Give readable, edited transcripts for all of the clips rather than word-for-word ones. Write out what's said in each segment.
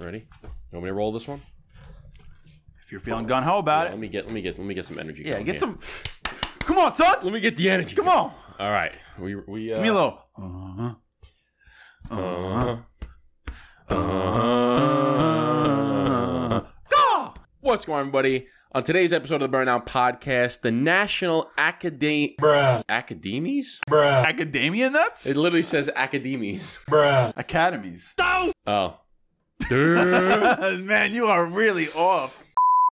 Ready? You want me to roll this one? If you're feeling gung ho about it. Let me get some energy. Yeah, get some. Come on, son. Let me get the energy. Come on. All right. We give me a little. What's going on, everybody? On today's episode of the Burnout Podcast, the National Academies? Bruh. Academia nuts? It literally says academies. Bruh. Academies. No! Oh. Dude. Man, you are really off.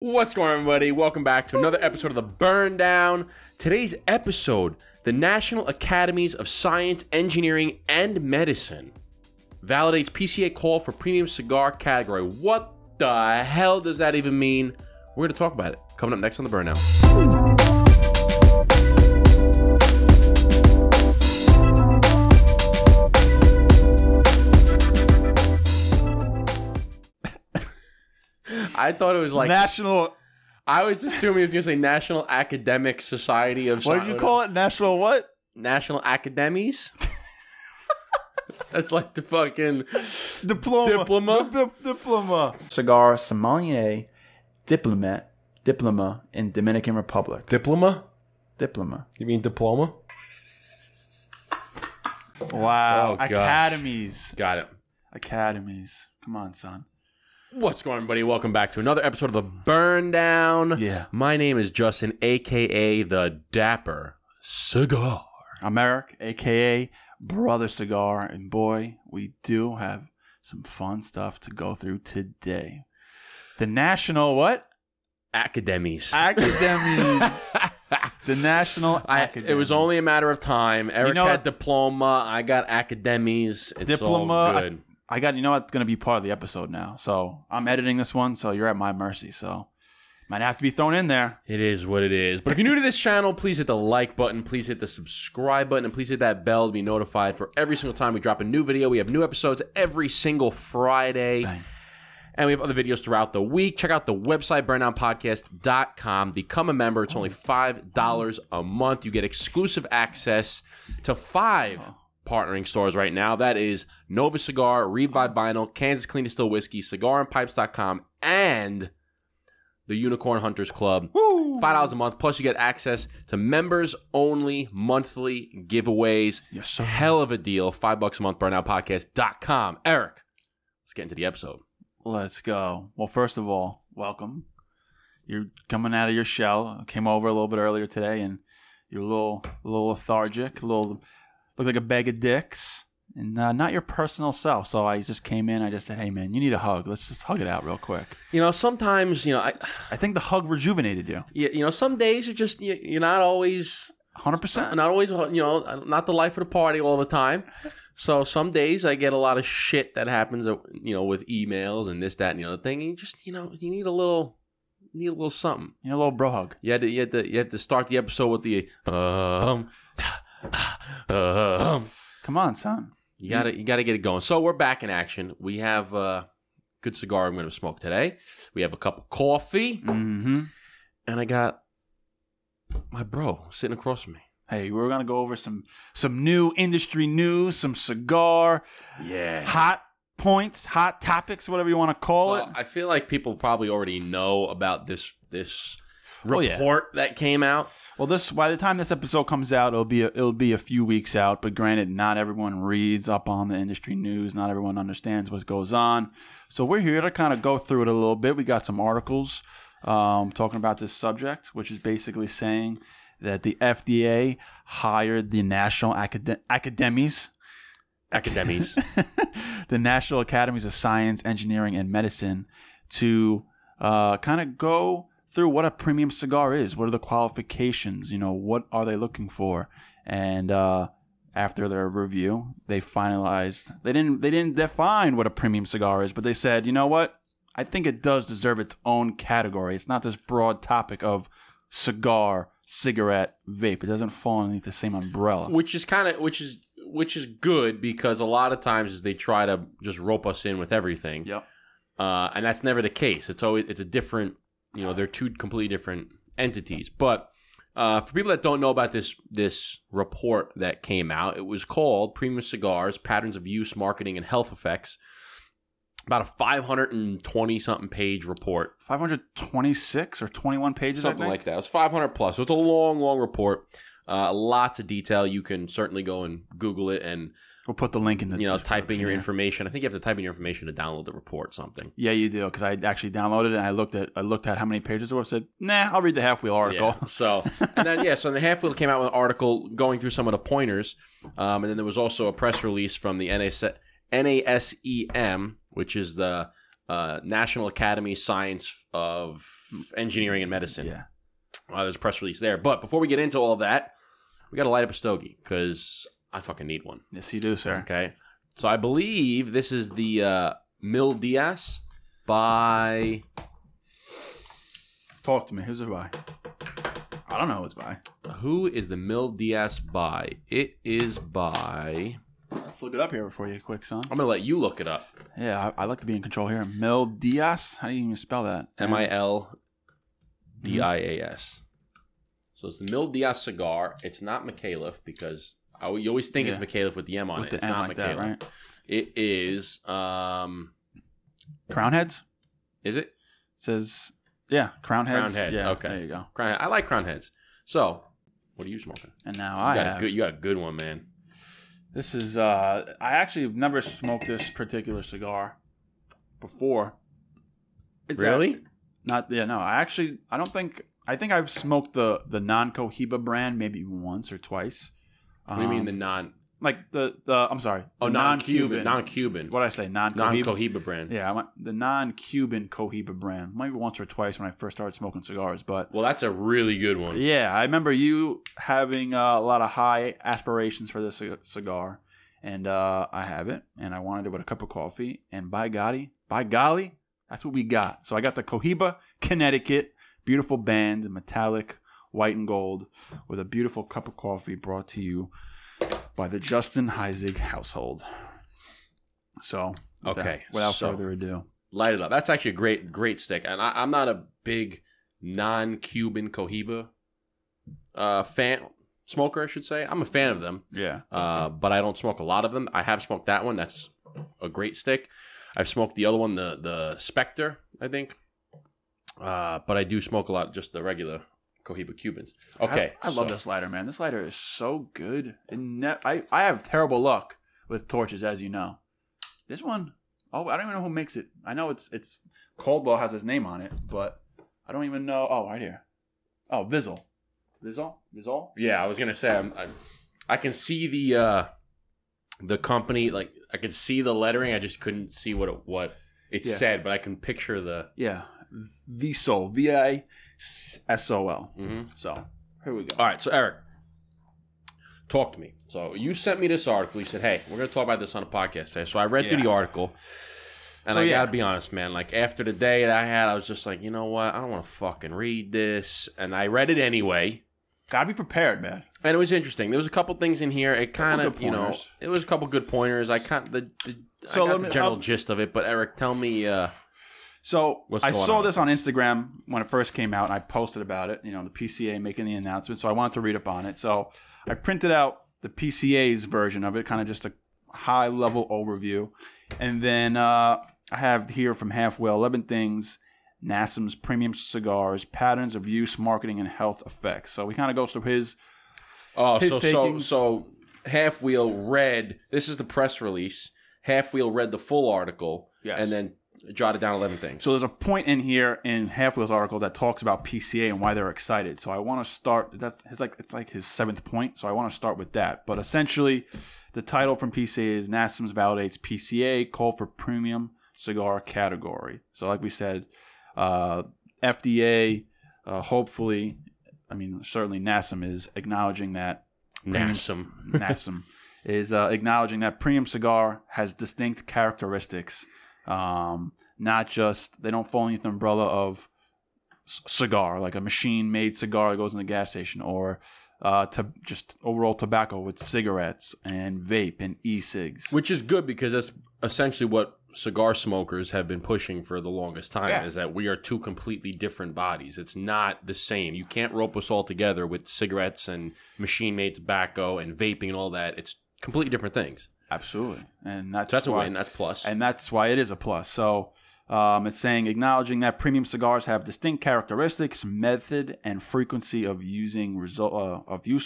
What's going on, everybody? Welcome back to another episode of the Burndown. Today's episode, the National Academies of Science, Engineering, and Medicine validates PCA call for premium cigar category. What the hell does that even mean? We're going to talk about it. Coming up next on The Burnout. I thought it was like... National... I was assuming it was going to say National Academic Society of Science. What did you call it? National what? National Academies. That's like the fucking... Diploma. Diploma. Cigar sommelier... Diploma in Dominican Republic. Diploma. You mean diploma? Wow. Oh, academies. Got it. Academies. Come on, son. What's going on, buddy? Welcome back to another episode of The Burndown. Yeah. My name is Justin, a.k.a. The Dapper Cigar. I'm Eric, a.k.a. Brother Cigar. And boy, we do have some fun stuff to go through today. The National what? Academies. The National Academies. It was only a matter of time. Eric had diploma. I got academies. It's diploma, all good. I got, it's going to be part of the episode now. So I'm editing this one, so you're at my mercy. So might have to be thrown in there. It is what it is. But if you're new to this channel, please hit the like button. Please hit the subscribe button. And please hit that bell to be notified for every single time we drop a new video. We have new episodes every single Friday. Dang. And we have other videos throughout the week. Check out the website, BurndownPodcast.com. Become a member. It's only $5 a month. You get exclusive access to 5 partnering stores right now. That is Nova Cigar, Revive Vinyl, Kansas Clean Distilled Whiskey, CigarandPipes.com, and the Unicorn Hunters Club. Woo! $5 a month. Plus, you get access to members-only monthly giveaways. Yes, sir. Hell of a deal. $5 a month, BurndownPodcast.com. Eric, let's get into the episode. Let's go. Well, first of all, welcome. You're coming out of your shell. I came over a little bit earlier today, and you're a little lethargic, look like a bag of dicks, and not your personal self. So I just came in. I just said, "Hey, man, you need a hug. Let's just hug it out real quick." Sometimes I think the hug rejuvenated you. Yeah, some days you're just you're not always 100%. Not always, not the life of the party all the time. So some days I get a lot of shit that happens, with emails and this, that, and the other thing. And you just, you need a little something. You need a little bro hug. You had to start the episode with the Come on, son. You gotta get it going. So we're back in action. We have a good cigar I'm gonna smoke today. We have a cup of coffee, and I got my bro sitting across from me. Hey, we're going to go over some new industry news, some cigar, hot points, hot topics, whatever you want to call it. I feel like people probably already know about this report that came out. Well, by the time this episode comes out, it'll be a few weeks out. But granted, not everyone reads up on the industry news. Not everyone understands what goes on. So we're here to kind of go through it a little bit. We got some articles talking about this subject, which is basically saying that the FDA hired the National Academies, the National Academies of Science, Engineering, and Medicine to kind of go through what a premium cigar is. What are the qualifications? What are they looking for? And after their review, they finalized. They didn't define what a premium cigar is, but they said, you know what? I think it does deserve its own category. It's not this broad topic of cigar, cigarette, vape. It doesn't fall underneath the same umbrella, which is good, because a lot of times is they try to just rope us in with everything. Yep. And that's never the case. It's a different. They're two completely different entities. But for people that don't know about this report that came out, it was called Premium Cigars: Patterns of Use, Marketing, and Health Effects. about a 520 something page report. 526 or 21 pages, something like that. It was 500 plus. So it's a long, long report. Lots of detail. You can certainly go and Google it, and we'll put the link in the type in your information. I think you have to type in your information to download the report. Something. Yeah, you do, because I actually downloaded it and I looked at how many pages it was. Said, nah, I'll read the Half Wheel article. Yeah. So and then so the Half Wheel came out with an article going through some of the pointers, and then there was also a press release from the NASEM, which is the National Academies of Science of Engineering and Medicine. Yeah. There's a press release there. But before we get into all of that, we got to light up a stogie because I fucking need one. Yes, you do, sir. Okay. So I believe this is the Mil Días by... Talk to me. Who's it by? I don't know who it's by. Who is the Mil Días by? It is by... Let's look it up here before you, quick, son. I'm going to let you look it up. Yeah, I like to be in control here. Mil Días? How do you even spell that? M-I-L-D-I-A-S. So it's the Mil Días cigar. It's not McAuliffe, because you always think it's McAuliffe with the M on it. It's not McAuliffe. Right? It is... Crown Heads? Is it? It says... Yeah, Crown Heads. Crown Heads, yeah, okay. There you go. Crown. I like Crown Heads. So, what are you smoking? And now you got a good one, man. This is... I actually have never smoked this particular cigar before. Really? I think I've smoked the non-Cohiba brand maybe once or twice. What do you mean the non? Like I'm sorry. Oh, non-Cuban. Non-Cuban. What did I say? Non-Cohiba brand. Yeah, the non-Cuban Cohiba brand. Maybe once or twice when I first started smoking cigars, but... Well, that's a really good one. Yeah, I remember you having a lot of high aspirations for this cigar, and I have it, and I wanted it with a cup of coffee, and by golly, that's what we got. So I got the Cohiba Connecticut, beautiful band, metallic, white and gold, with a beautiful cup of coffee brought to you by the Justin Heisig household. So, without further ado. Light it up. That's actually a great, great stick. And I'm not a big non-Cuban Cohiba smoker, I should say. I'm a fan of them. Yeah. But I don't smoke a lot of them. I have smoked that one. That's a great stick. I've smoked the other one, the Spectre, I think. But I do smoke a lot, just the regular Cohiba Cubans. Okay. I love this lighter, man. This lighter is so good. I have terrible luck with torches, as you know. This one, I don't even know who makes it. I know it's Caldwell has his name on it, but I don't even know. Oh, right here. Oh, Vizsla. Vizsla? Yeah, I was going to say, I can see the company, like, I could see the lettering. I just couldn't see what it said, but I can picture the... Yeah. Vizsla. V-I-S-O-L. Mm-hmm. So, here we go. All right. So, Eric, talk to me. So, you sent me this article. You said, hey, we're going to talk about this on a podcast today. So, I read through the article, and I got to be honest, man. Like, after the day that I had, I was just like, you know what? I don't want to fucking read this. And I read it anyway. Got to be prepared, man. And it was interesting. There was a couple things in here. It kind of, it was a couple good pointers. I got the general gist of it. But, Eric, tell me... So I saw this on Instagram when it first came out, and I posted about it, the PCA making the announcement. So I wanted to read up on it. So I printed out the PCA's version of it, kind of just a high-level overview. And then I have here from Half Wheel, 11 things, NASEM's Premium Cigars, Patterns of Use, Marketing, and Health Effects. So we kind of go through his takings. So Half Wheel read – this is the press release. Half Wheel read the full article, and then – jotted down 11 things. So there's a point in here in Half Wheel's article that talks about PCA and why they're excited. So I want to start. It's like his seventh point. So I want to start with that. But essentially, the title from PCA is NASEMS validates PCA call for premium cigar category. So like we said, FDA, hopefully, I mean certainly NASEM is acknowledging that. NASEM is acknowledging that premium cigar has distinct characteristics. Not just, they don't fall under the umbrella of cigar, like a machine-made cigar that goes in the gas station, or just overall tobacco with cigarettes and vape and e-cigs. Which is good, because that's essentially what cigar smokers have been pushing for the longest time, is that we are two completely different bodies. It's not the same. You can't rope us all together with cigarettes and machine-made tobacco and vaping and all that. It's completely different things. Absolutely. And that's why, a win. That's plus. And that's why it is a plus. So it's saying, acknowledging that premium cigars have distinct characteristics, method, and frequency of use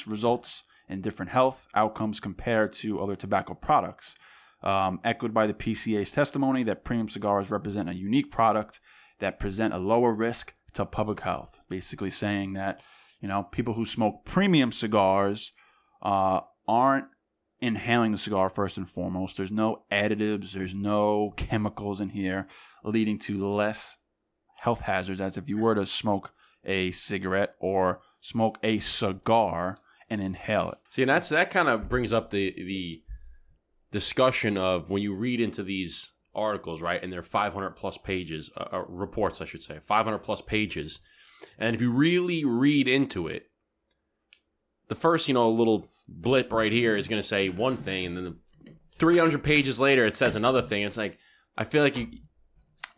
results in different health outcomes compared to other tobacco products. Echoed by the PCA's testimony that premium cigars represent a unique product that present a lower risk to public health. Basically saying that, you know, people who smoke premium cigars aren't inhaling the cigar first and foremost. There's no additives, there's no chemicals in here, leading to less health hazards as if you were to smoke a cigarette or smoke a cigar and inhale it. See, and that kind of brings up the discussion of when you read into these articles, right? And they're 500-plus pages, reports, I should say, 500-plus pages. And if you really read into it, the first, you know, little blip right here is going to say one thing, and then 300 pages later, it says another thing. It's like, I feel like you...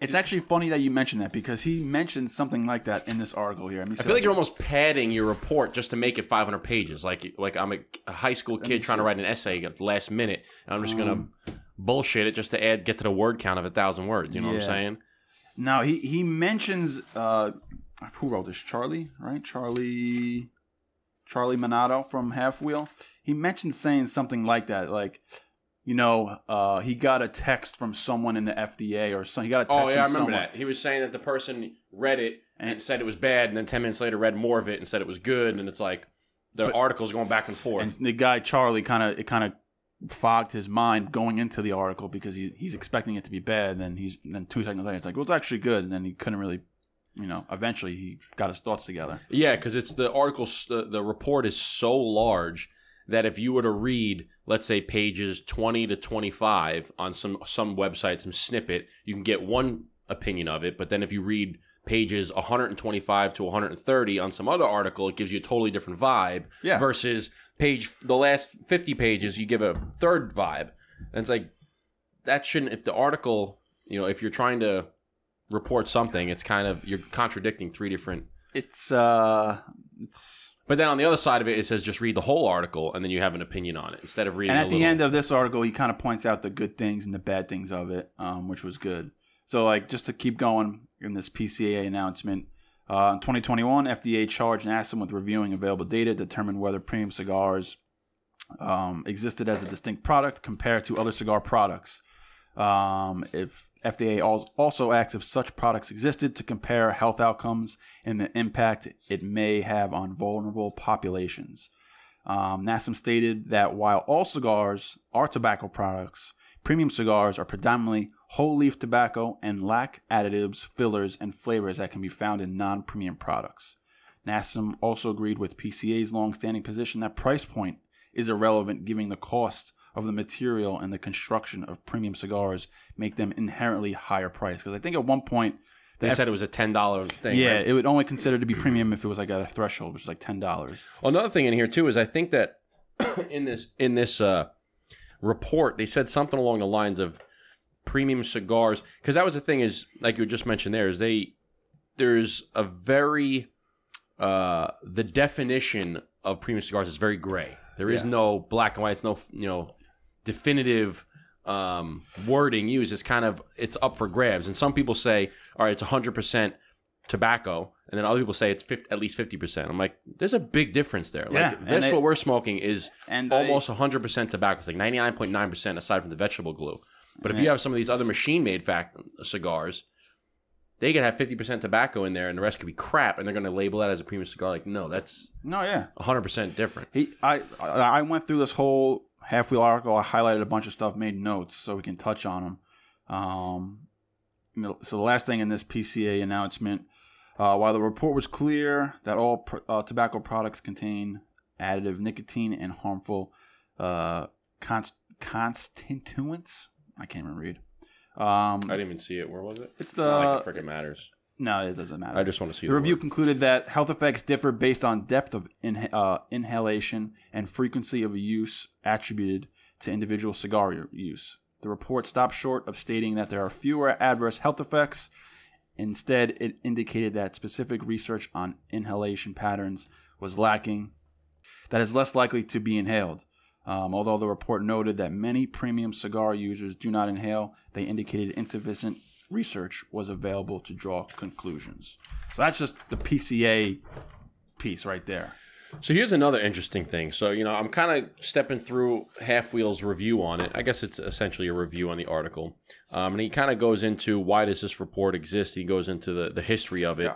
It's actually funny that you mentioned that, because he mentioned something like that in this article here. I feel like you're almost padding your report just to make it 500 pages. Like I'm a high school kid trying to write an essay at the last minute, and I'm just going to bullshit it just to get to the word count of 1,000 words. You know what I'm saying? Now, he mentions... who wrote this? Charlie, right? Charlie Minato from Half Wheel. He mentioned saying something like that, like... You know, he got a text from someone in the FDA or something. He got a text from someone. Oh, yeah, I remember that. He was saying that the person read it and said it was bad, and then 10 minutes later read more of it and said it was good, and it's like the article's going back and forth. And the guy, Charlie, kind of fogged his mind going into the article because he's expecting it to be bad, and then 2 seconds later it's like, well, it's actually good, and then he couldn't really, you know, eventually he got his thoughts together. Yeah, because it's the article, the report is so large that if you were to read, let's say, pages 20 to 25 on some website, some snippet, you can get one opinion of it. But then if you read pages 125 to 130 on some other article, it gives you a totally different vibe. Yeah. Versus the last 50 pages, you give a third vibe. And it's like, that shouldn't, if the article, you know, if you're trying to report something, it's kind of, you're contradicting three different. But then on the other side of it, it says just read the whole article and then you have an opinion on it instead of reading. And at the end of this article, he kind of points out the good things and the bad things of it, which was good. So, like, just to keep going in this PCA announcement, in 2021, FDA charged NASM with reviewing available data to determine whether premium cigars existed as a distinct product compared to other cigar products. If FDA also asks if such products existed to compare health outcomes and the impact it may have on vulnerable populations. NASM stated that while all cigars are tobacco products, premium cigars are predominantly whole leaf tobacco and lack additives, fillers, and flavors that can be found in non-premium products. NASM also agreed with PCA's long-standing position that price point is irrelevant given the cost of the material and the construction of premium cigars make them inherently higher priced. Because I think at one point... They said it was a $10 thing. Yeah, right? It would only consider to be premium if it was like at a threshold, which is like $10. Another thing in here, too, is I think that in this report, they said something along the lines of premium cigars. Because that was the thing is, like you just mentioned there, is there's a very... the definition of premium cigars is very gray. There is no black and white. It's no, you know... definitive wording used is kind of, it's up for grabs. And some people say, all right, it's 100% tobacco. And then other people say it's at least 50%. I'm like, there's a big difference there. Yeah, like this, what we're smoking is almost 100% tobacco. It's like 99.9% aside from the vegetable glue. But if you have some of these other machine-made cigars, they could have 50% tobacco in there and the rest could be crap. And they're going to label that as a premium cigar. Like, no, that's 100% different. I went through this whole... Half Wheel article, I highlighted a bunch of stuff, made notes so we can touch on them. So the last thing in this PCA announcement, while the report was clear that all tobacco products contain additive nicotine and harmful constituents. I can't even read. I didn't even see it. Where was it? It's the... Not like it freaking matters. No, it doesn't matter. I just want to see the review concluded that health effects differ based on depth of inhalation and frequency of use attributed to individual cigar use. The report stopped short of stating that there are fewer adverse health effects. Instead, it indicated that specific research on inhalation patterns was lacking, that is less likely to be inhaled. Although the report noted that many premium cigar users do not inhale, they indicated insufficient research was available to draw conclusions. So that's just the PCA piece right there. So here's another interesting thing. So, you know, I'm kind of stepping through Half Wheel's review on it. I guess it's essentially a review on the article. And he kind of goes into why does this report exist. He goes into the history of it,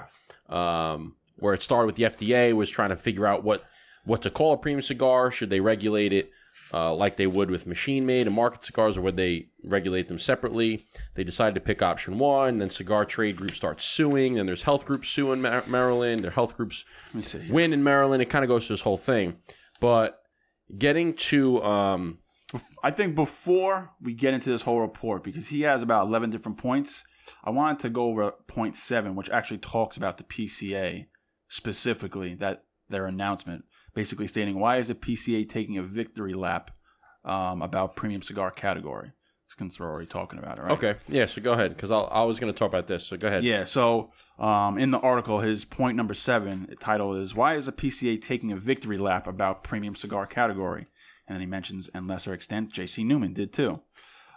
where it started with the FDA was trying to figure out what to call a premium cigar. Should they regulate it like they would with machine-made and market cigars, or would they regulate them separately? They decided to pick option one. Then cigar trade groups start suing, and there's health groups suing Maryland. Their health groups win in Maryland. It kind of goes to this whole thing. But getting to... I think before we get into this whole report, because he has about 11 different points, I wanted to go over point 7, which actually talks about the PCA specifically, that their announcement. Basically stating, why is the PCA taking a victory lap about premium cigar category? Since we're already talking about it, right? Okay. Yeah, so go ahead, because I was going to talk about this, so go ahead. Yeah, so in the article, his point number 7, the title is, why is the PCA taking a victory lap about premium cigar category? And then he mentions, and lesser extent, J.C. Newman did too.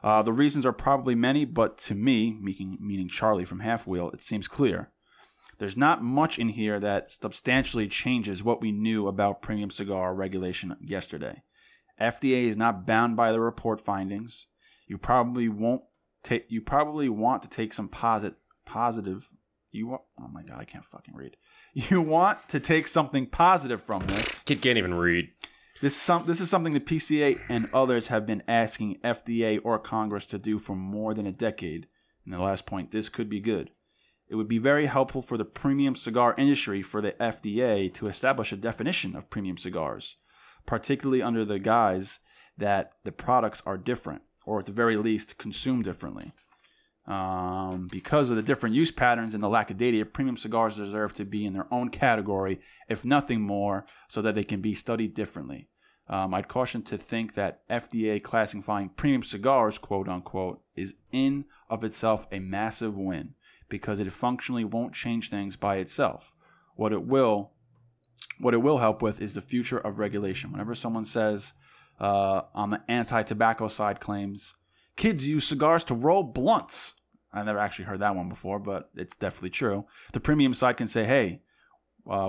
The reasons are probably many, but to me, meaning Charlie from Half Wheel, it seems clear. There's not much in here that substantially changes what we knew about premium cigar regulation yesterday. FDA is not bound by the report findings. You probably want to take some positive. Oh my God, I can't fucking read. You want to take something positive from this. Kid can't even read. This is something the PCA and others have been asking FDA or Congress to do for more than a decade. And the last point, this could be good. It would be very helpful for the premium cigar industry for the FDA to establish a definition of premium cigars, particularly under the guise that the products are different, or at the very least, consumed differently. Because of the different use patterns and the lack of data, premium cigars deserve to be in their own category, if nothing more, so that they can be studied differently. I'd caution to think that FDA classifying premium cigars, quote unquote, is in of itself a massive win, because it functionally won't change things by itself. What it will help with is the future of regulation. Whenever someone says on the anti-tobacco side claims, kids use cigars to roll blunts. I never actually heard that one before, but it's definitely true. The premium side can say, hey,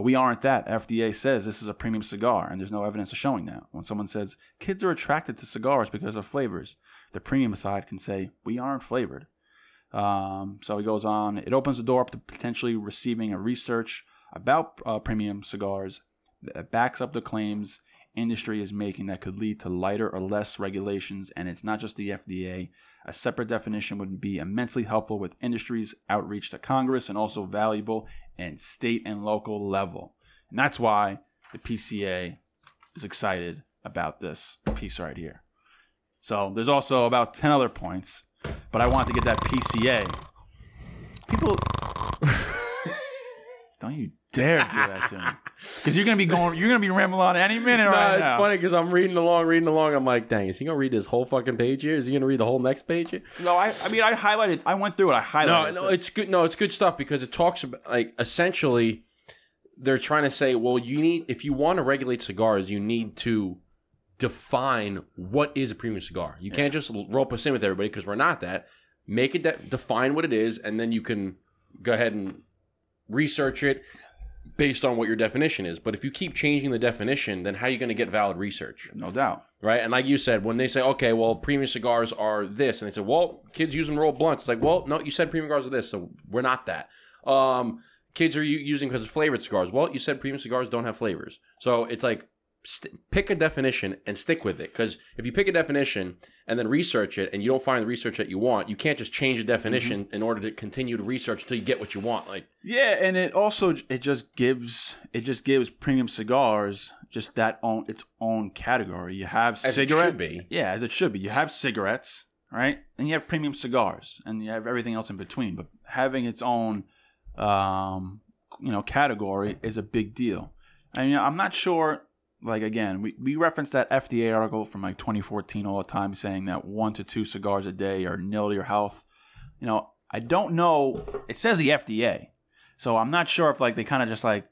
we aren't that. FDA says this is a premium cigar, and there's no evidence of showing that. When someone says, kids are attracted to cigars because of flavors, the premium side can say, we aren't flavored. So he goes on, it opens the door up to potentially receiving a research about premium cigars that backs up the claims industry is making that could lead to lighter or less regulations. And it's not just the FDA. A separate definition would be immensely helpful with industry's outreach to Congress and also valuable at state and local level. And that's why the PCA is excited about this piece right here. So there's also about 10 other points. But I want to get that PCA. People, don't you dare do that to me, because you're gonna be rambling on any minute right now. No, it's funny because I'm reading along. I'm like, dang, is he gonna read this whole fucking page here? Is he gonna read the whole next page here? No, I highlighted. I went through it. No, it's good. No, it's good stuff because it talks about, like, essentially they're trying to say, well, if you want to regulate cigars, you need to define what is a premium cigar. You can't just rope us in with everybody because we're not that. Make it that, define what it is, and then you can go ahead and research it based on what your definition is. But if you keep changing the definition, then how are you going to get valid research? No doubt. Right? And like you said, when they say, okay, well, premium cigars are this, and they say, well, kids use them to roll blunts. It's like, well, no, you said premium cigars are this, so we're not that. Kids are using because it's flavored cigars. Well, you said premium cigars don't have flavors. So it's like, pick a definition and stick with it, because if you pick a definition and then research it and you don't find the research that you want, you can't just change the definition in order to continue to research until you get what you want. Like, yeah, and it also it just gives premium cigars just that own its own category. You have as it should be. You have cigarettes, right? And you have premium cigars, and you have everything else in between. But having its own category is a big deal. I mean, I'm not sure. Like, again, we reference that FDA article from like 2014 all the time saying that 1 to 2 cigars a day are nil to your health. You know, I don't know. It says the FDA. So I'm not sure if like they kind of just like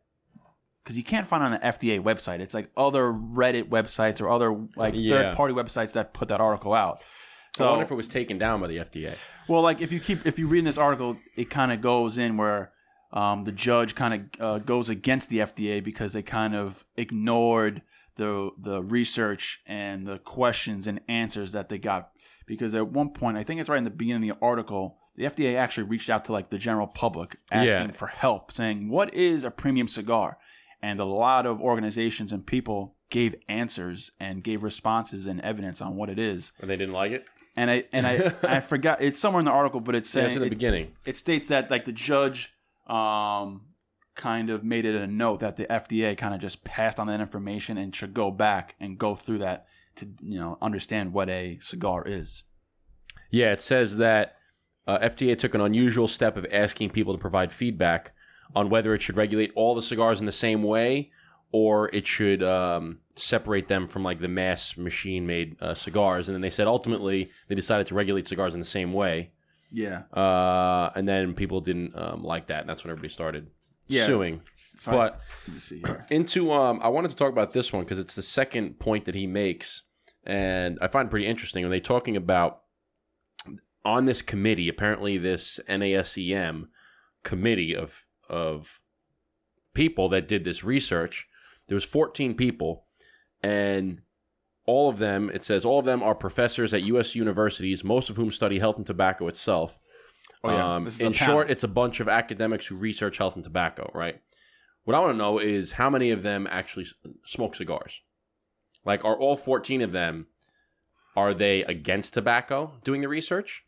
because you can't find on the FDA website. It's like other Reddit websites or other like third-party websites that put that article out. So I wonder if it was taken down by the FDA. Well, like if you read this article, it kind of goes in where the judge kind of goes against the FDA because they kind of ignored the research and the questions and answers that they got. Because at one point, I think it's right in the beginning of the article, the FDA actually reached out to like the general public asking for help, saying, what is a premium cigar? And a lot of organizations and people gave answers and gave responses and evidence on what it is. Or they didn't like it? And I I forgot. It's somewhere in the article, but it's saying... it's in the beginning. It states that like the judge kind of made it a note that the FDA kind of just passed on that information and should go back and go through that to, you know, understand what a cigar is. Yeah, it says that FDA took an unusual step of asking people to provide feedback on whether it should regulate all the cigars in the same way or it should separate them from like the mass machine-made cigars. And then they said ultimately they decided to regulate cigars in the same way. Yeah. And then people didn't like that, and that's when everybody started suing. Sorry. But let me see here. I wanted to talk about this one because it's the second point that he makes, and I find it pretty interesting when they're talking about on this committee. Apparently, this NASEM committee of people that did this research, there was 14 people, and all of them, it says, all of them are professors at U.S. universities, most of whom study health and tobacco itself. Oh, yeah. In short, it's a bunch of academics who research health and tobacco, right? What I want to know is how many of them actually smoke cigars. Like, are all 14 of them, are they against tobacco doing the research?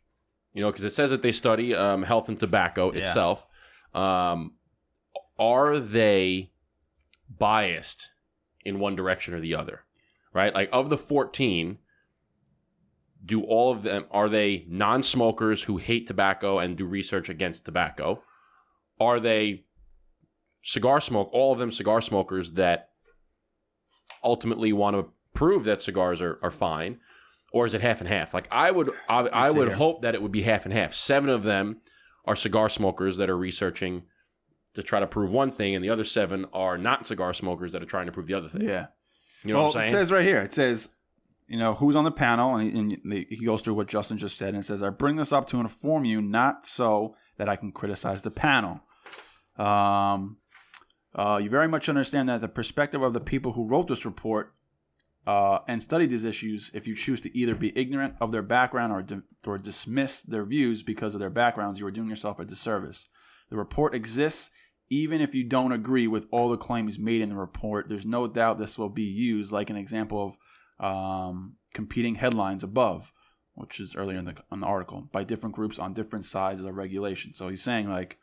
You know, because it says that they study health and tobacco itself. Are they biased in one direction or the other? Right? Like, of the 14, do all of them, are they non-smokers who hate tobacco and do research against tobacco? Are they cigar smokers that ultimately want to prove that cigars are fine? Or is it half and half? Like, I would hope that it would be half and half. 7 of them are cigar smokers that are researching to try to prove one thing, and the other 7 are not cigar smokers that are trying to prove the other thing. Yeah. You know what I'm saying? It says right here, it says, you know, who's on the panel, and he goes through what Justin just said, and it says, I bring this up to inform you, not so that I can criticize the panel. You very much understand that the perspective of the people who wrote this report and studied these issues, if you choose to either be ignorant of their background or dismiss their views because of their backgrounds, you are doing yourself a disservice. The report exists. Even if you don't agree with all the claims made in the report, there's no doubt this will be used like an example of competing headlines above, which is earlier in the article, by different groups on different sides of the regulation. So he's saying, like,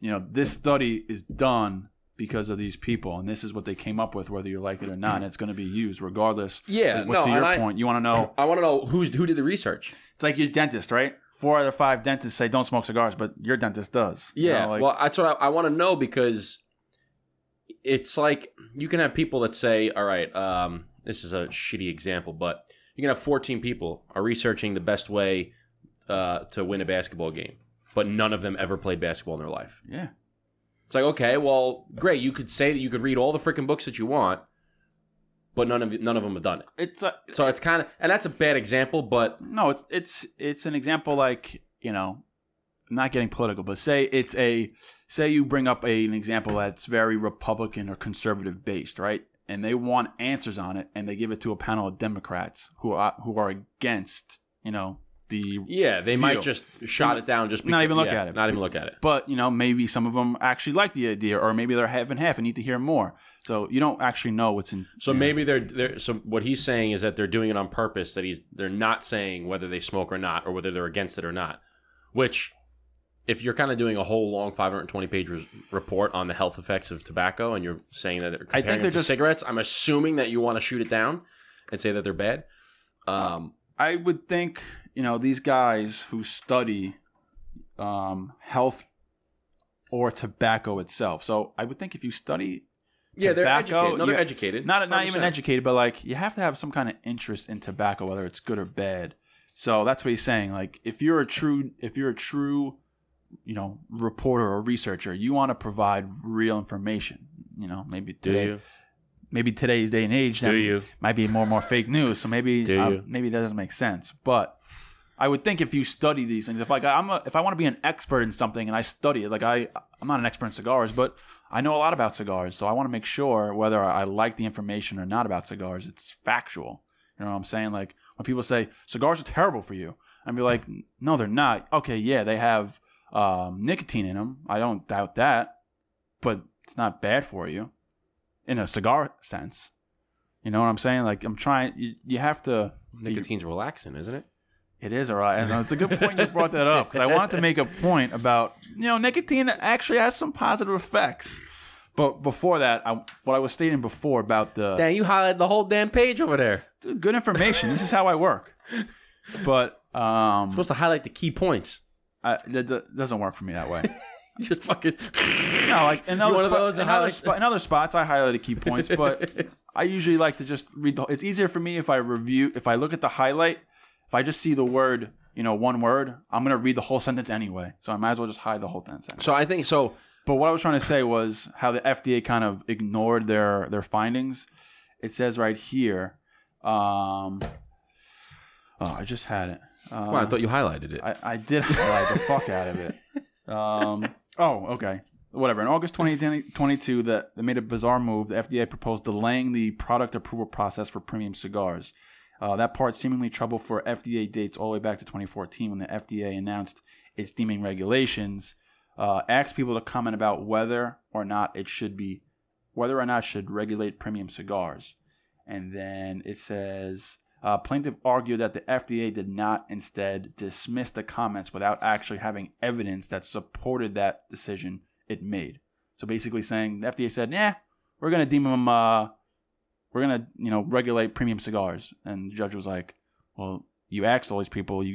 you know, this study is done because of these people, and this is what they came up with, whether you like it or not, and it's going to be used regardless. Yeah, to your point, you want to know. I want to know who did the research. It's like your dentist, right? 4 out of 5 dentists say don't smoke cigars, but your dentist does. Yeah, you know, like, well, that's what I want to know, because it's like you can have people that say, all right, this is a shitty example, but you can have 14 people are researching the best way to win a basketball game, but none of them ever played basketball in their life. Yeah. It's like, okay, well, great. You could say that you could read all the freaking books that you want, but none of them have done it. So it's kind of, and that's a bad example, but no, it's an example, like, you know, not getting political, but say you bring up an example that's very Republican or conservative based, right? And they want answers on it, and they give it to a panel of Democrats who are against, you know, the deal. Might just shot it down, just not even look at it. Not even look at it. But, you know, maybe some of them actually like the idea, or maybe they're half and half and need to hear more. So you don't actually know what's in. So maybe they're. So what he's saying is that they're doing it on purpose. That they're not saying whether they smoke or not, or whether they're against it or not. Which, if you're kind of doing a whole long 520-page report on the health effects of tobacco, and you're saying that they're comparing it to cigarettes, I'm assuming that you want to shoot it down and say that they're bad. I would think. You know, these guys who study health or tobacco itself. So I would think if you study tobacco, they're educated. No, they're educated. Not even educated, but like you have to have some kind of interest in tobacco, whether it's good or bad. So that's what he's saying. Like if you're a true, you know, reporter or researcher, you want to provide real information. you know, maybe today, maybe today's day and age, that might be more and more fake news. So maybe that doesn't make sense. But I would think if you study these things, if I want to be an expert in something and I study it, like I'm not an expert in cigars, but I know a lot about cigars. So I want to make sure whether I like the information or not about cigars, it's factual. You know what I'm saying? Like when people say cigars are terrible for you, I'd be like, no, they're not. Okay, yeah, they have nicotine in them. I don't doubt that, but it's not bad for you in a cigar sense. You know what I'm saying? Like I'm trying. You have to. Nicotine's relaxing, isn't it? It is, all right. And it's a good point you brought that up because I wanted to make a point about, you know, nicotine actually has some positive effects. But before that, what I was stating before about the... Damn, you highlighted the whole damn page over there. Dude, good information. This is how I work. But... I'm supposed to highlight the key points. That doesn't work for me that way. You just fucking... No, like in other spots, I highlighted key points, but I usually like to just read the... It's easier for me if I look at the highlight... If I just see the word, you know, one word, I'm going to read the whole sentence anyway. So I might as well just hide the whole sentence. So I think so. But what I was trying to say was how the FDA kind of ignored their findings. It says right here. I just had it. Well, I thought you highlighted it. I did highlight the fuck out of it. Okay. Whatever. In August 2022, they made a bizarre move. The FDA proposed delaying the product approval process for premium cigars. That part seemingly trouble for FDA dates all the way back to 2014 when the FDA announced its deeming regulations. Asked people to comment about whether or not it should regulate premium cigars. And then it says, plaintiff argued that the FDA did not instead dismiss the comments without actually having evidence that supported that decision it made. So basically saying the FDA said, nah, we're going to deem them... we're going to, you know, regulate premium cigars. And the judge was like, well, you asked all these people, you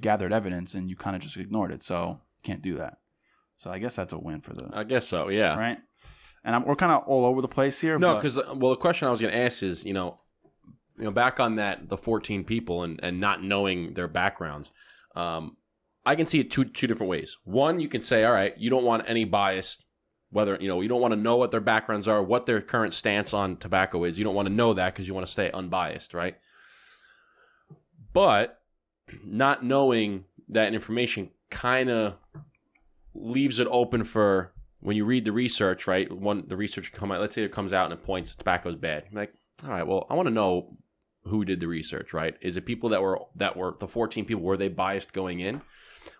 gathered evidence, and you kind of just ignored it. So you can't do that. So I guess that's a win for the... I guess so, yeah. Right? And we're kind of all over the place here. No, because, the question I was going to ask is, you know, back on that, the 14 people and not knowing their backgrounds, I can see it two different ways. One, you can say, all right, you don't want any bias... Whether, you know, you don't want to know what their backgrounds are, what their current stance on tobacco is. You don't want to know that because you want to stay unbiased, right? But not knowing that information kind of leaves it open for when you read the research, right? The research come out, let's say it comes out and it points tobacco is bad. I'm like, all right, well, I want to know who did the research, right? Is it people that were the 14 people, were they biased going in?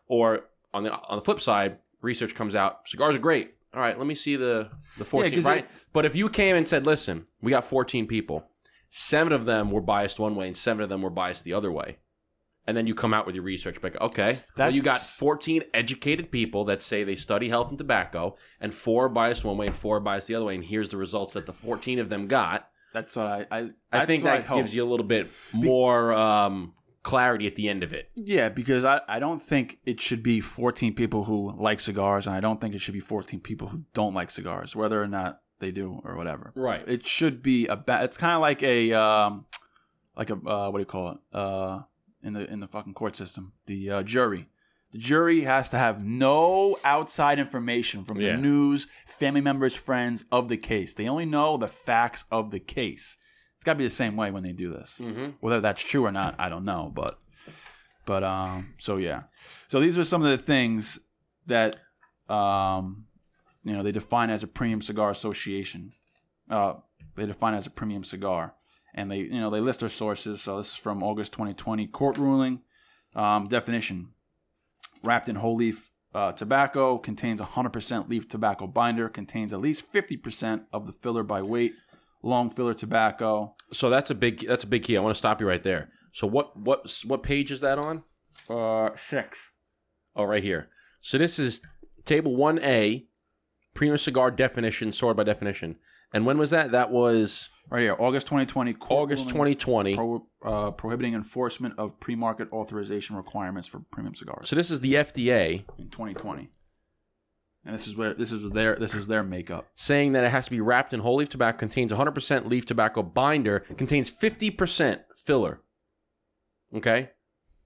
Or on the flip side, research comes out, cigars are great. All right, let me see the 14, right? But if you came and said, listen, we got 14 people. 7 of them were biased one way and 7 of them were biased the other way. And then you come out with your research. Like, okay, well, you got 14 educated people that say they study health and tobacco, and 4 are biased one way and 4 are biased the other way, and here's the results that the 14 of them got. That's what I think that gives you a little bit more clarity at the end of it. Yeah, because I don't think it should be 14 people who like cigars, and I don't think it should be 14 people who don't like cigars, whether or not they do or whatever. Right. It should be it's kind of like what do you call it? In the fucking court system, the jury. The jury has to have no outside information from the news, family members, friends of the case. They only know the facts of the case. It's got to be the same way when they do this. Mm-hmm. Whether that's true or not, I don't know. So these are some of the things that they define as a premium cigar association. They define as a premium cigar, and they list their sources. So this is from August 2020 court ruling. Definition: wrapped in whole leaf tobacco, contains 100% leaf tobacco binder, contains at least 50% of the filler by weight. Long filler tobacco. So that's a big key. I want to stop you right there. So what page is that on? 6. Oh, right here. So this is Table 1A, Premium Cigar Definition, sorted by definition. And when was that? That was... Right here, August 2020. August 2020. Prohibiting enforcement of pre-market authorization requirements for premium cigars. So this is the FDA. In 2020. And this is their makeup. Saying that it has to be wrapped in whole leaf tobacco, contains 100% leaf tobacco binder, contains 50% filler. Okay?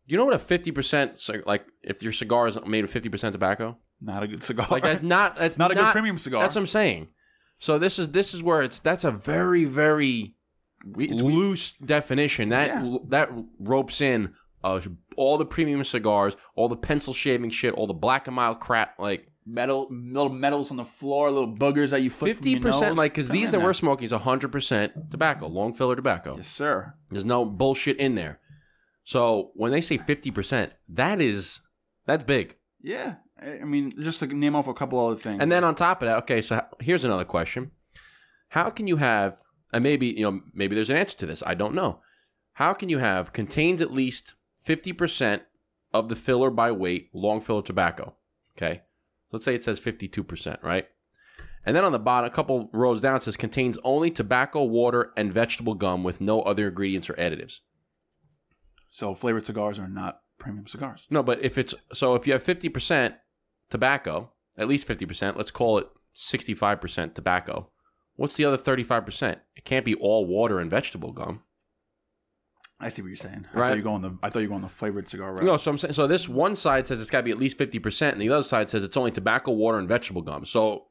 You know what a 50% if your cigar is made of 50% tobacco? Not a good cigar. That's not a good premium cigar. That's what I'm saying. So this is where that's a very, very loose definition. That ropes in all the premium cigars, all the pencil shaving shit, all the black and mild crap, like little metals on the floor, little boogers that you flip 50%, like, because these that we're smoking is 100% tobacco, long filler tobacco. Yes, sir. There's no bullshit in there. So when they say 50%, that's big. Yeah. I mean, just to name off a couple other things. And then on top of that, okay, so here's another question. How can you have, and maybe there's an answer to this, I don't know. How can you have contains at least 50% of the filler by weight, long filler tobacco? Okay. Let's say it says 52%, right? And then on the bottom, a couple rows down, it says contains only tobacco, water, and vegetable gum with no other ingredients or additives. So flavored cigars are not premium cigars. No, but if you have 50% tobacco, at least 50%, let's call it 65% tobacco. What's the other 35%? It can't be all water and vegetable gum. I see what you're saying. Right? I thought you were going the flavored cigar route. No, so I'm saying, so this one side says it's got to be at least 50%, and the other side says it's only tobacco, water, and vegetable gum. So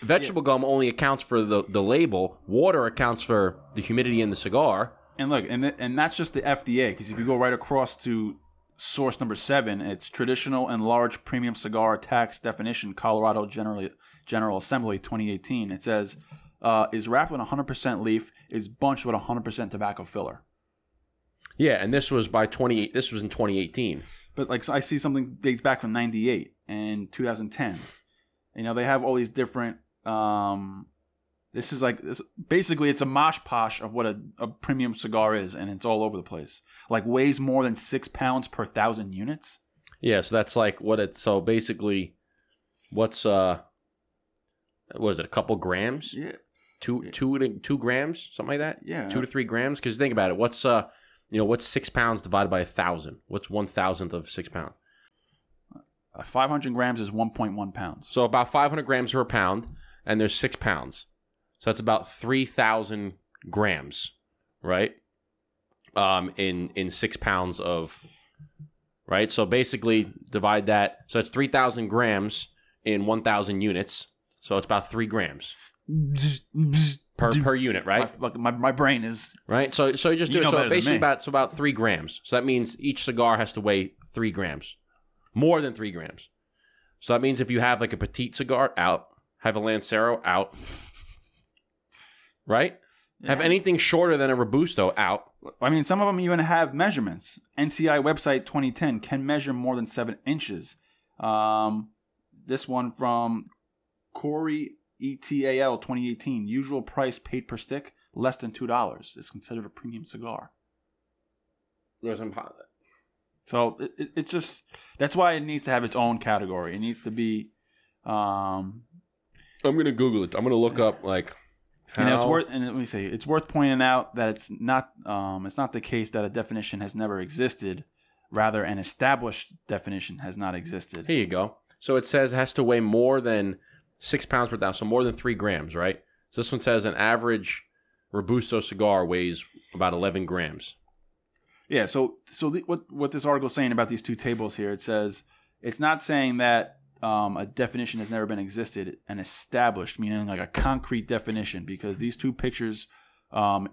vegetable gum only accounts for the label. Water accounts for the humidity in the cigar. And look, and that's just the FDA, because if you go right across to source number 7, it's traditional and large premium cigar tax definition, Colorado General Assembly 2018. It says is wrapped with 100% leaf, is bunched with 100% tobacco filler. Yeah, and this was This was in 2018. But like, so I see something dates back from 98 and 2010. You know, they have all these different. This is like basically it's a mosh posh of what a premium cigar is, and it's all over the place. Like weighs more than 6 pounds per 1,000 units. Yeah, so that's like what it's. So basically, what's was it a couple grams? Yeah, two grams, something like that. Yeah, 2 to 3 grams. Because think about it, what's 6 pounds divided by 1,000? What's 1,000th of 6 pounds? 500 grams is 1.1 pounds. So about 500 grams per pound, and there's 6 pounds. So that's about 3,000 grams, right? In 6 pounds of, right? So basically divide that. So it's 3,000 grams in 1,000 units. So it's about 3 grams. Per unit, right? My brain is right. So you just do it. So basically, about 3 grams. So that means each cigar has to weigh 3 grams, more than 3 grams. So that means if you have like a petite cigar out, have a Lancero out, right? Yeah. Have anything shorter than a Robusto out. I mean, some of them even have measurements. NCI website 2010 can measure more than 7 inches. This one from Corey. ETAL 2018, usual price paid per stick, less than $2. It's considered a premium cigar. So it's just, that's why it needs to have its own category. It needs to be. I'm going to Google it. I'm going to look up like how. And let me say, it's worth pointing out that it's not the case that a definition has never existed. Rather, an established definition has not existed. Here you go. So it says it has to weigh more than 6 pounds per thousand, so more than 3 grams, right? So this one says an average Robusto cigar weighs about 11 grams. Yeah, what this article is saying about these two tables here, it says it's not saying that a definition has never been existed and established, meaning like a concrete definition, because these two pictures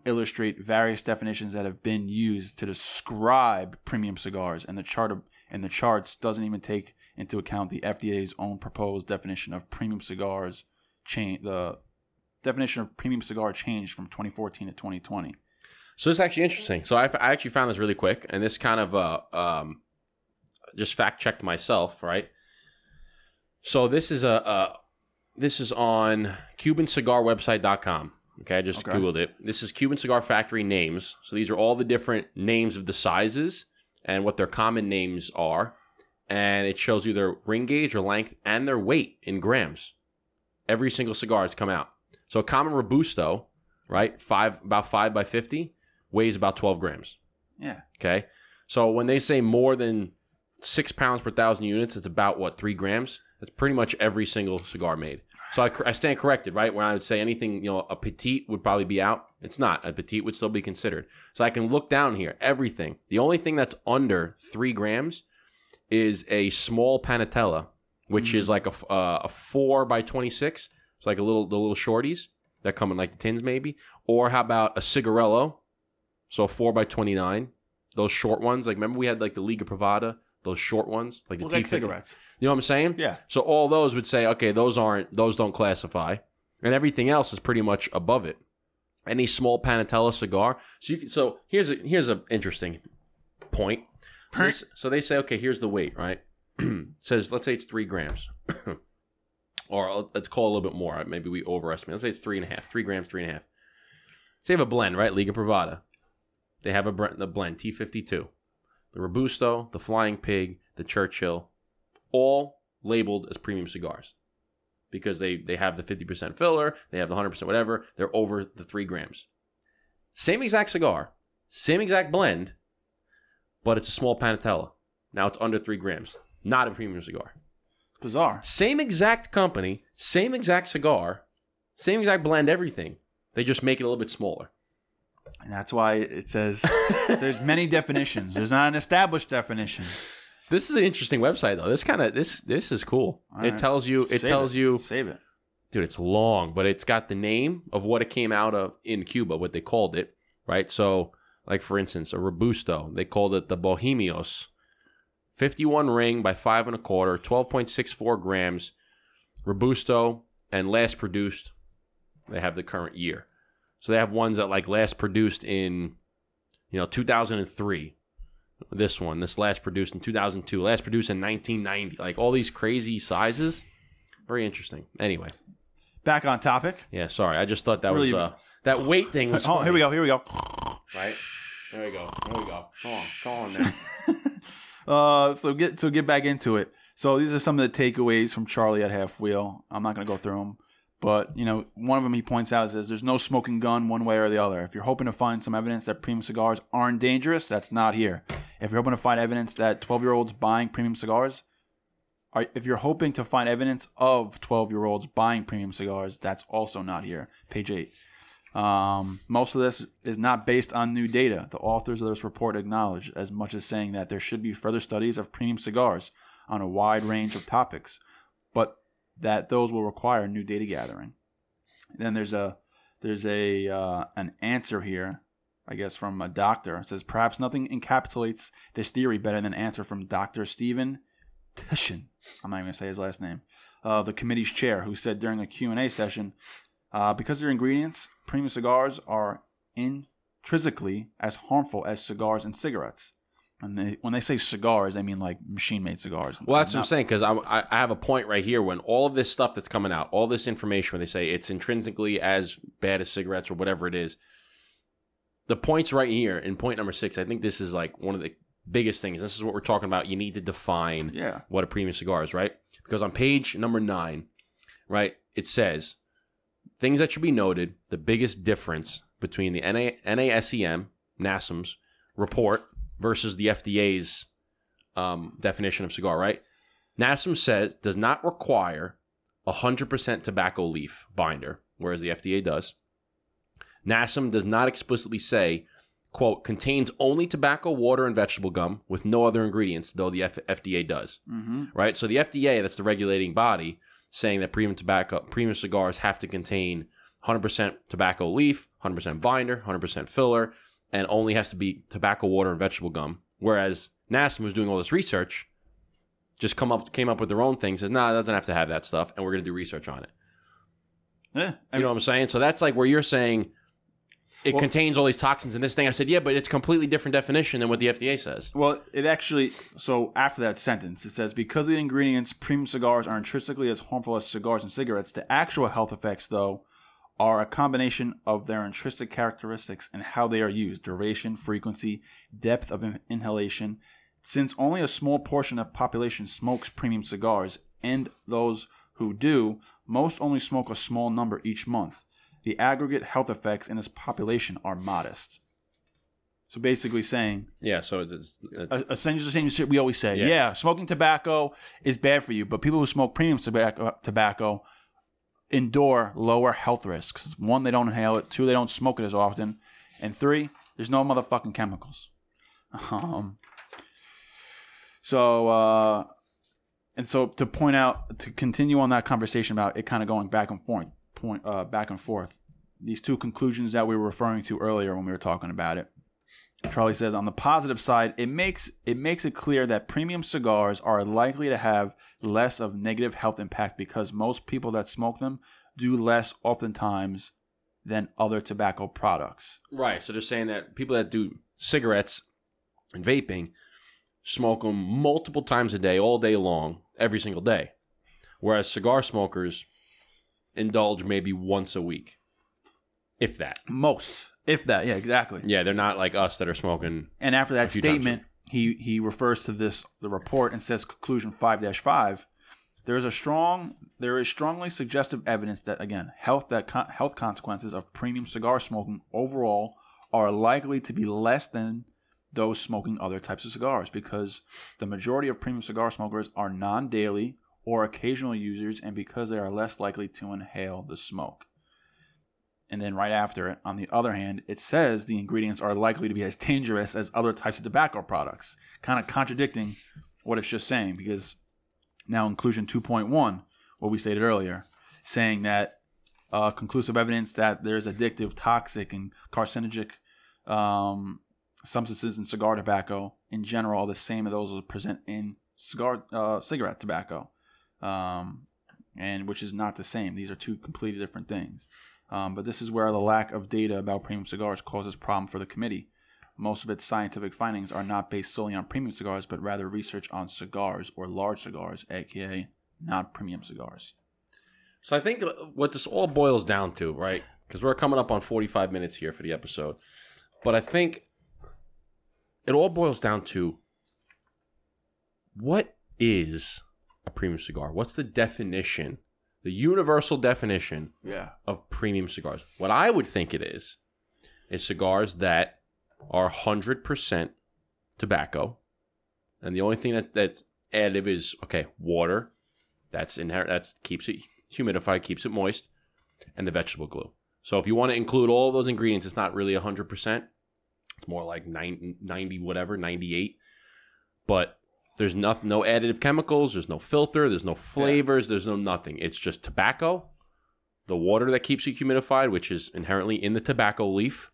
illustrate various definitions that have been used to describe premium cigars, and the charts doesn't even take into account the FDA's own proposed definition of premium cigars. The definition of premium cigar changed from 2014 to 2020. So this is actually interesting. So I actually found this really quick, and this kind of just fact checked myself, right? So this is on CubanCigarWebsite.com. Okay, I just Googled it. This is Cuban Cigar Factory names. So these are all the different names of the sizes and what their common names are. And it shows you their ring gauge or length and their weight in grams. Every single cigar has come out. So a common Robusto, right, about 5 by 50, weighs about 12 grams. Yeah. Okay? So when they say more than 6 pounds per 1,000 units, it's about, 3 grams? That's pretty much every single cigar made. So I stand corrected, right, when I would say anything, a petite would probably be out. It's not. A petite would still be considered. So I can look down here. Everything. The only thing that's under 3 grams is a small Panatella, which is like a 4 by 26. So It's like the little shorties that come in like the tins maybe. Or how about a cigarello? So 4x29. Those short ones. Like remember we had like the Liga Privada, those short ones, like the T-52. Cigarettes. You know what I'm saying? Yeah. So all those would say, okay, those don't classify. And everything else is pretty much above it. Any small Panatella cigar. So you can, so here's an interesting point. So they say, okay, here's the weight, right? Says, let's say it's 3 grams. Or let's call a little bit more. Maybe we overestimate. Let's say it's 3.5. 3 grams, 3.5. So they have a blend, right? Liga Privada. They have the blend, T-52. The Robusto, the Flying Pig, the Churchill, all labeled as premium cigars. Because they have the 50% filler, they have the 100% whatever, they're over the 3 grams. Same exact cigar, same exact blend, but it's a small Panatella. Now it's under 3 grams. Not a premium cigar. Bizarre. Same exact company, same exact cigar, same exact blend, everything. They just make it a little bit smaller. And that's why it says there's many definitions. There's not an established definition. This is an interesting website though. This is cool. Right. Save it. Dude, it's long, but it's got the name of what it came out of in Cuba, what they called it, right? So, like for instance, a Robusto, they called it the Bohemios. 51 ring by 5 1/4, 12.64 grams, Robusto, and last produced. They have the current year. So they have ones that like last produced in 2003. This one, this last produced in 2002, last produced in 1990, like all these crazy sizes. Very interesting. Anyway, back on topic. Yeah, sorry, I just thought that really, was that weight thing was. Oh, funny. Here we go. Right there we go. There we go. Go on now. So get back into it. So these are some of the takeaways from Charlie at Half Wheel. I'm not going to go through them, but one of them he points out is there's no smoking gun one way or the other. If you're hoping to find some evidence that premium cigars aren't dangerous, that's not here. If you're hoping to find evidence that 12-year-olds buying premium cigars, if you're hoping to find evidence of 12-year-olds buying premium cigars, that's also not here. Page 8. Most of this is not based on new data. The authors of this report acknowledge, as much as saying that there should be further studies of premium cigars on a wide range of topics, but that those will require new data gathering. And then there's an answer here, I guess, from a doctor. It says, perhaps nothing encapsulates this theory better than an answer from Dr. Stephen Tushin. I'm not even going to say his last name. The committee's chair, who said during a Q&A session, because their ingredients, premium cigars are intrinsically as harmful as cigars and cigarettes. And when they say cigars, they mean like machine-made cigars. Well, that's what I'm saying, because I have a point right here when all of this stuff that's coming out, all this information where they say it's intrinsically as bad as cigarettes or whatever it is, the point's right here in point number 6. I think this is like one of the biggest things. This is what we're talking about. You need to define what a premium cigar is, right? Because on page number 9, right, it says, things that should be noted, the biggest difference between the NASEM's report versus the FDA's definition of cigar, right? NASEM says does not require 100% tobacco leaf binder, whereas the FDA does. NASEM does not explicitly say, quote, contains only tobacco, water, and vegetable gum with no other ingredients, though the FDA does. Mm-hmm. Right? So the FDA, that's the regulating body, saying that premium cigars have to contain 100% tobacco leaf, 100% binder, 100% filler, and only has to be tobacco, water, and vegetable gum. Whereas NASEM, who's doing all this research, just came up with their own thing, says, no, it doesn't have to have that stuff, and we're going to do research on it. Yeah, you know what I'm saying? So that's like where you're saying, it contains all these toxins in this thing. I said, yeah, but it's a completely different definition than what the FDA says. Well, it actually, so after that sentence, it says, because of the ingredients, premium cigars are intrinsically as harmful as cigars and cigarettes. The actual health effects, though, are a combination of their intrinsic characteristics and how they are used, duration, frequency, depth of inhalation. Since only a small portion of the population smokes premium cigars, and those who do, most only smoke a small number each month. The aggregate health effects in this population are modest. So basically saying... Yeah, so it's essentially the same shit we always say. Yeah. Smoking tobacco is bad for you, but people who smoke premium tobacco endure lower health risks. 1, they don't inhale it. 2, they don't smoke it as often. And 3, there's no motherfucking chemicals. So And so to point out, to continue on that conversation about it kind of going back and forth, these two conclusions that we were referring to earlier when we were talking about it. Charlie says, on the positive side, it makes it clear that premium cigars are likely to have less of negative health impact because most people that smoke them do less oftentimes than other tobacco products. Right. So they're saying that people that do cigarettes and vaping smoke them multiple times a day, all day long, every single day. Whereas cigar smokers indulge maybe once a week. If that. Most. If that, yeah, exactly. Yeah, they're not like us that are smoking. And after that statement, he refers to the report and says, conclusion 5-5, there is strongly suggestive evidence that, again, health consequences of premium cigar smoking overall are likely to be less than those smoking other types of cigars because the majority of premium cigar smokers are non-daily or occasional users, and because they are less likely to inhale the smoke. And then right after it, on the other hand, it says the ingredients are likely to be as dangerous as other types of tobacco products, kind of contradicting what it's just saying, because now inclusion 2.1, what we stated earlier, saying that conclusive evidence that there's addictive, toxic, and carcinogenic substances in cigar tobacco in general are the same as those present in cigarette tobacco, and which is not the same. These are two completely different things. But this is where the lack of data about premium cigars causes problem for the committee. Most of its scientific findings are not based solely on premium cigars, but rather research on cigars or large cigars, a.k.a. not premium cigars. So I think what this all boils down to, right, because we're coming up on 45 minutes here for the episode, but I think it all boils down to what is a premium cigar? What's the definition? The universal definition of premium cigars. What I would think it is cigars that are 100% tobacco. And the only thing that's additive is, water. That's inherent. That keeps it humidified, keeps it moist. And the vegetable glue. So if you want to include all those ingredients, it's not really 100%. It's more like 98. But there's no additive chemicals, there's no filter, there's no flavors, there's no nothing. It's just tobacco, the water that keeps it humidified, which is inherently in the tobacco leaf,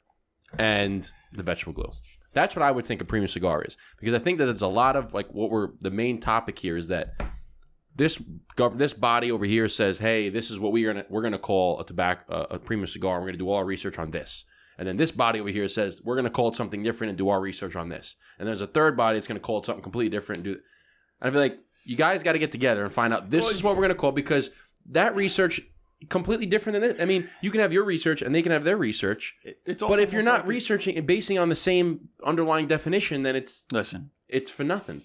and the vegetable glue. That's what I would think a premium cigar is. Because I think that there's a lot of, the main topic here is that this body over here says, hey, this is what we're gonna call a premium cigar, we're gonna do all our research on this. And then this body over here says, we're going to call it something different and do our research on this. And there's a third body that's going to call it something completely different. And I feel like you guys got to get together and find out this is what we're going to call, because that research completely different than this. I mean, you can have your research and they can have their research. It's also, but if you're not researching and basing on the same underlying definition, then it's for nothing.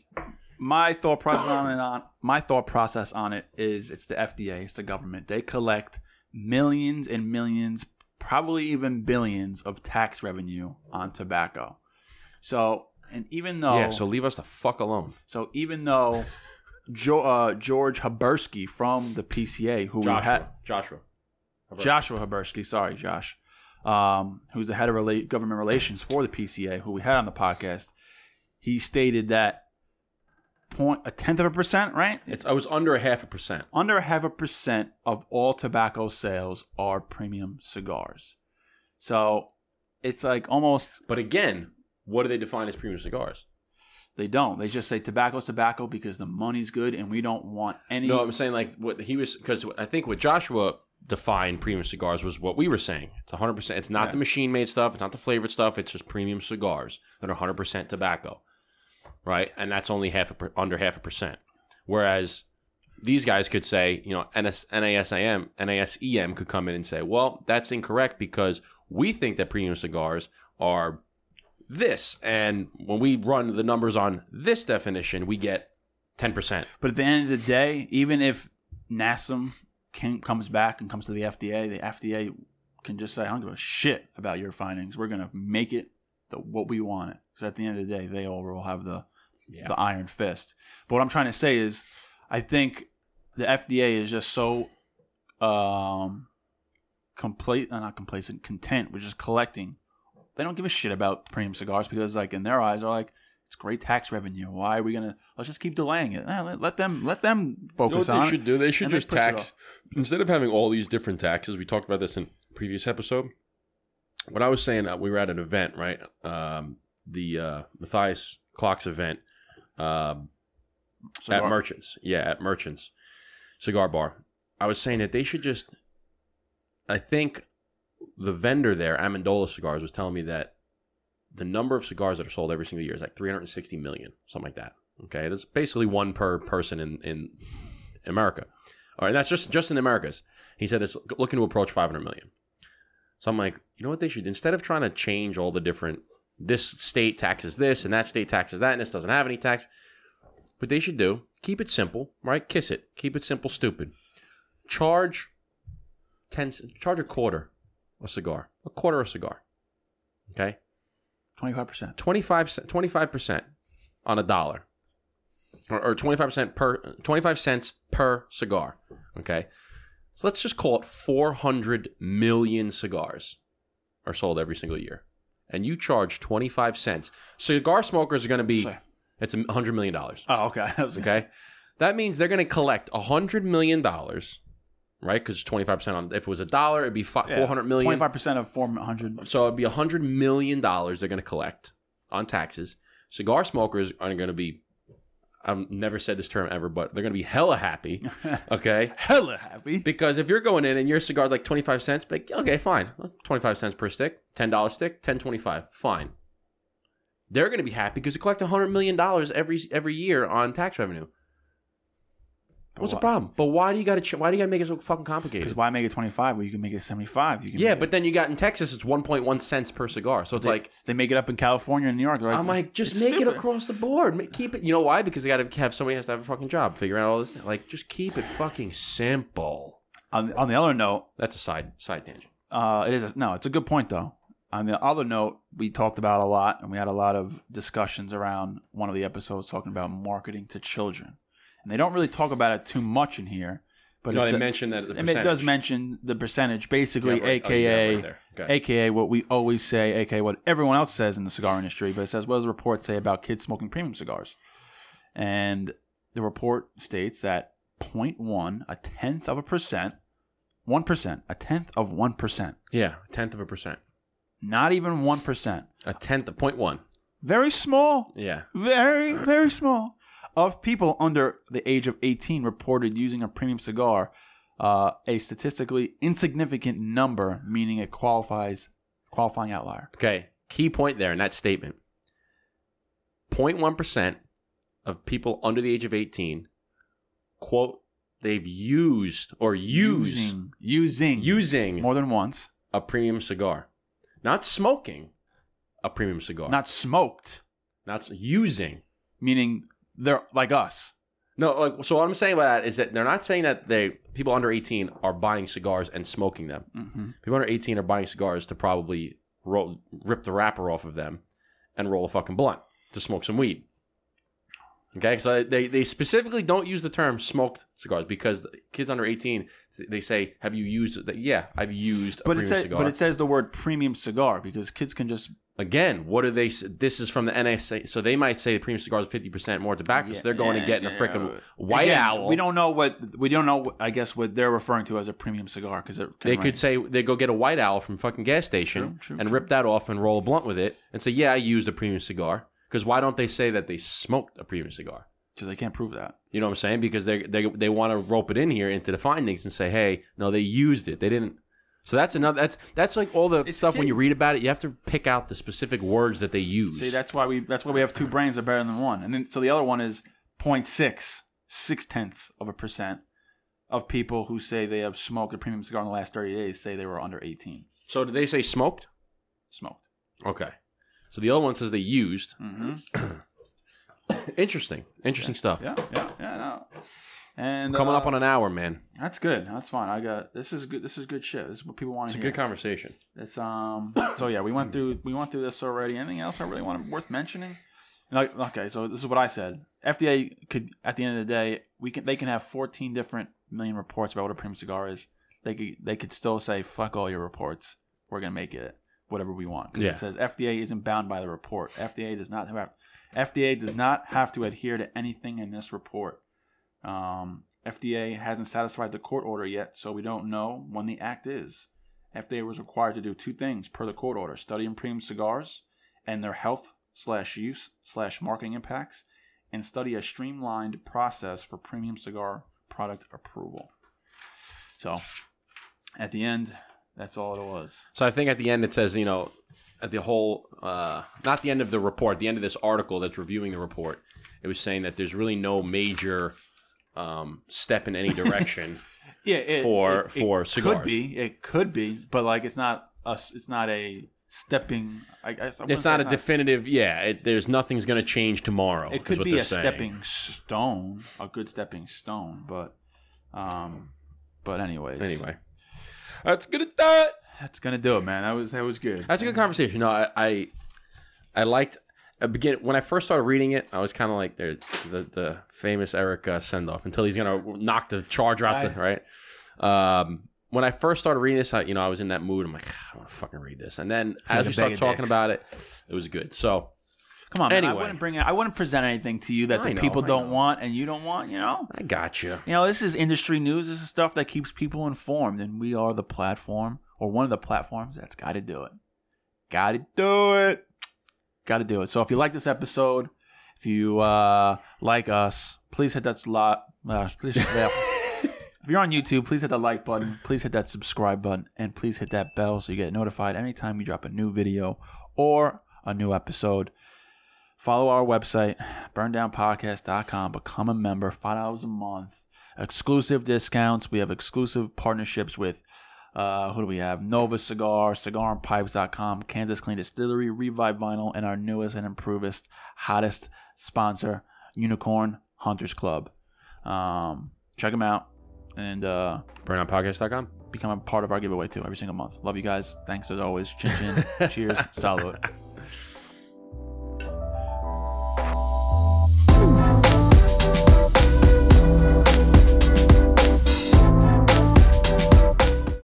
My thought process on it is it's the FDA, it's the government. They collect millions and millions, probably even billions of tax revenue on tobacco. So, and even though... Yeah, so leave us the fuck alone. So even though George Haberski from the PCA, Joshua Haberski, sorry, Josh, who's the head of government relations for the PCA, who we had on the podcast, he stated that a 0.1%, right? I was under 0.5%. Under 0.5% of all tobacco sales are premium cigars. So it's like almost... But again, what do they define as premium cigars? They don't. They just say tobacco's tobacco because the money's good and we don't want any... No, I'm saying what he was... Because I think what Joshua defined premium cigars was what we were saying. It's 100%. It's not the machine-made stuff. It's not the flavored stuff. It's just premium cigars that are 100% tobacco. Right, and that's only under 0.5%. Whereas these guys could say, NASEM could come in and say, well, that's incorrect because we think that premium cigars are this, and when we run the numbers on this definition, we get 10%. But at the end of the day, even if NASEM comes back and comes to the FDA, the FDA can just say, I don't give a shit about your findings. We're gonna make it what we want it, because at the end of the day, they all will have the iron fist. But what I'm trying to say is, I think the FDA is just so content with just collecting. They don't give a shit about premium cigars because, in their eyes, are It's great tax revenue. Why are we gonna? Let's just keep delaying it. Let them focus on it. What they should do? They should just tax instead of having all these different taxes. We talked about this in a previous episode. When I was saying we were at an event, right? The Matthias Klox event at Merchants. Yeah, at Merchants Cigar Bar. I was saying that they should just. I think the vendor there, Amandola Cigars, was telling me that the number of cigars that are sold every single year is like 360 million, something like that. Okay, that's basically one per person in America. All right, that's just in the Americas. He said it's looking to approach 500 million. So I'm like, you know what they should, instead of trying to change all the different, this state taxes this and that state taxes that and this doesn't have any tax, what they should do, keep it simple, right? Kiss it. Keep it simple, stupid. Charge a quarter a cigar, okay? 25%. 25% on a dollar, or 25 cents per cigar, okay? So let's just call it 400 million cigars are sold every single year, and you charge 25 cents. Cigar smokers are going to be, it's $100 million. Oh, okay. Okay? That means they're going to collect $100 million, right? Because 25% on, if it was a dollar, it'd be 400 million. 25% of 400. So it'd be $100 million they're going to collect on taxes. Cigar smokers are going to be, I've never said this term ever, but they're going to be hella happy, okay? Hella happy. Because if you're going in and your cigar's like 25 cents, like, okay, fine. 25 cents per stick, $10 stick, $10.25, fine. They're going to be happy because they collect $100 million every year on tax revenue. What's the problem? But why do you got to make it so fucking complicated? Because why make it 25 when you can make it 75? Then you got in Texas, it's 1.1 cents per cigar. So it's they make it up in California and New York. Right? I'm like, just make it across the board. Keep it. You know why? Because they got to have somebody has to have a fucking job, figure out all this. Like, just keep it fucking simple. On the other note, that's a side tangent. It's a good point though. On the other note, we talked about a lot, and we had a lot of discussions around one of the episodes talking about marketing to children. And they don't really talk about it too much in here, but they mention that. It does mention the percentage, basically, AKA what we always say, AKA what everyone else says in the cigar industry. But it says, what does the report say about kids smoking premium cigars? And the report states that 0.1, a tenth of a percent, 1%, a tenth of 1%. Yeah, a tenth of a percent. Not even 1%. A tenth of 0.1. Very small. Yeah. Very, very small. Of people under the age of 18 reported using a premium cigar, a statistically insignificant number, meaning it qualifying outlier. Okay, key point there in that statement. 0.1% of people under the age of 18, quote, they've used or using more than once a premium cigar. Not smoking a premium cigar. Not smoked. Not using. Meaning... they're like us. No, like, so what I'm saying about that is that they're not saying that people under 18 are buying cigars and smoking them. Mm-hmm. People under 18 are buying cigars to probably rip the wrapper off of them and roll a fucking blunt to smoke some weed. Okay, so they specifically don't use the term smoked cigars because kids under 18, they say, have you used that? Yeah, I've used a premium cigar. But it says the word premium cigar because kids can just... Again, what are they? This is from the NSA, so they might say the premium cigars are 50% more tobacco. So they're going to get in a freaking White Owl. We don't know. I guess what they're referring to as a premium cigar because they could say they go get a White Owl from a fucking gas station and rip that off and roll a blunt with it and say, "Yeah, I used a premium cigar." Because why don't they say that they smoked a premium cigar? Because they can't prove that. You know what I'm saying? Because they want to rope it in here into the findings and say, "Hey, no, they used it. They didn't." So that's another. That's like all the stuff when you read about it, you have to pick out the specific words that they use. See, that's why we have two brains are better than one. And then so the other one is 0.6, 0.6% of people who say they have smoked a premium cigar in the last 30 days say they were under 18. So did they say smoked? Smoked. Okay. So the other one says they used. Mm-hmm. Interesting stuff. Yeah. No. And we're coming up on an hour, man. That's good. That's fine. This is good shit. This is what people want to hear. It's a good conversation. It's So yeah, we went through this already. Anything else I really worth mentioning? Okay, so this is what I said. FDA could, at the end of the day, they can have 14 different million reports about what a premium cigar is. They could still say fuck all your reports. We're gonna make it whatever we want. Because it says FDA isn't bound by the report. FDA does not have FDA does not have to adhere to anything in this report. FDA hasn't satisfied the court order yet, so we don't know when the act is. FDA was required to do two things per the court order: studying premium cigars and their health/use/marketing impacts, and study a streamlined process for premium cigar product approval. So at the end, that's all it was. So I think at the end it says, you know, at the whole, not the end of the report, the end of this article that's reviewing the report, it was saying that there's really no major step in any direction. Yeah, for cigars, it could be, but like it's not a stepping. It's not definitive. Yeah, there's nothing's going to change tomorrow. It could be a good stepping stone, but anyway, that's gonna do it, man. That was good. That's a good conversation. No, I liked. When I first started reading it, I was kind of like the famous Eric send-off until he's going to knock the charger out, right? When I first started reading this, I was in that mood. I'm like, I want to fucking read this. And then as we start talking about it, it was good. So, come on, anyway. Man. I wouldn't present anything to you that the people don't want and you don't want, you know? I got you. You know, this is industry news. This is stuff that keeps people informed. And we are the platform, or one of the platforms, that's got to do it. So if you like this episode, if you like us, please hit that slot. If you're on YouTube, please hit that like button. Please hit that subscribe button. And please hit that bell so you get notified anytime we drop a new video or a new episode. Follow our website, BurnDownPodcast.com. Become a member, $5 a month. Exclusive discounts. We have exclusive partnerships with... who do we have? Nova Cigar, CigarandPipes.com, Kansas Clean Distillery, Revive Vinyl, and our newest and improved, hottest sponsor, Unicorn Hunters Club. Check them out. And BurnoutPodcast.com. Become a part of our giveaway, too, every single month. Love you guys. Thanks, as always. Chin chin. Cheers. Salud.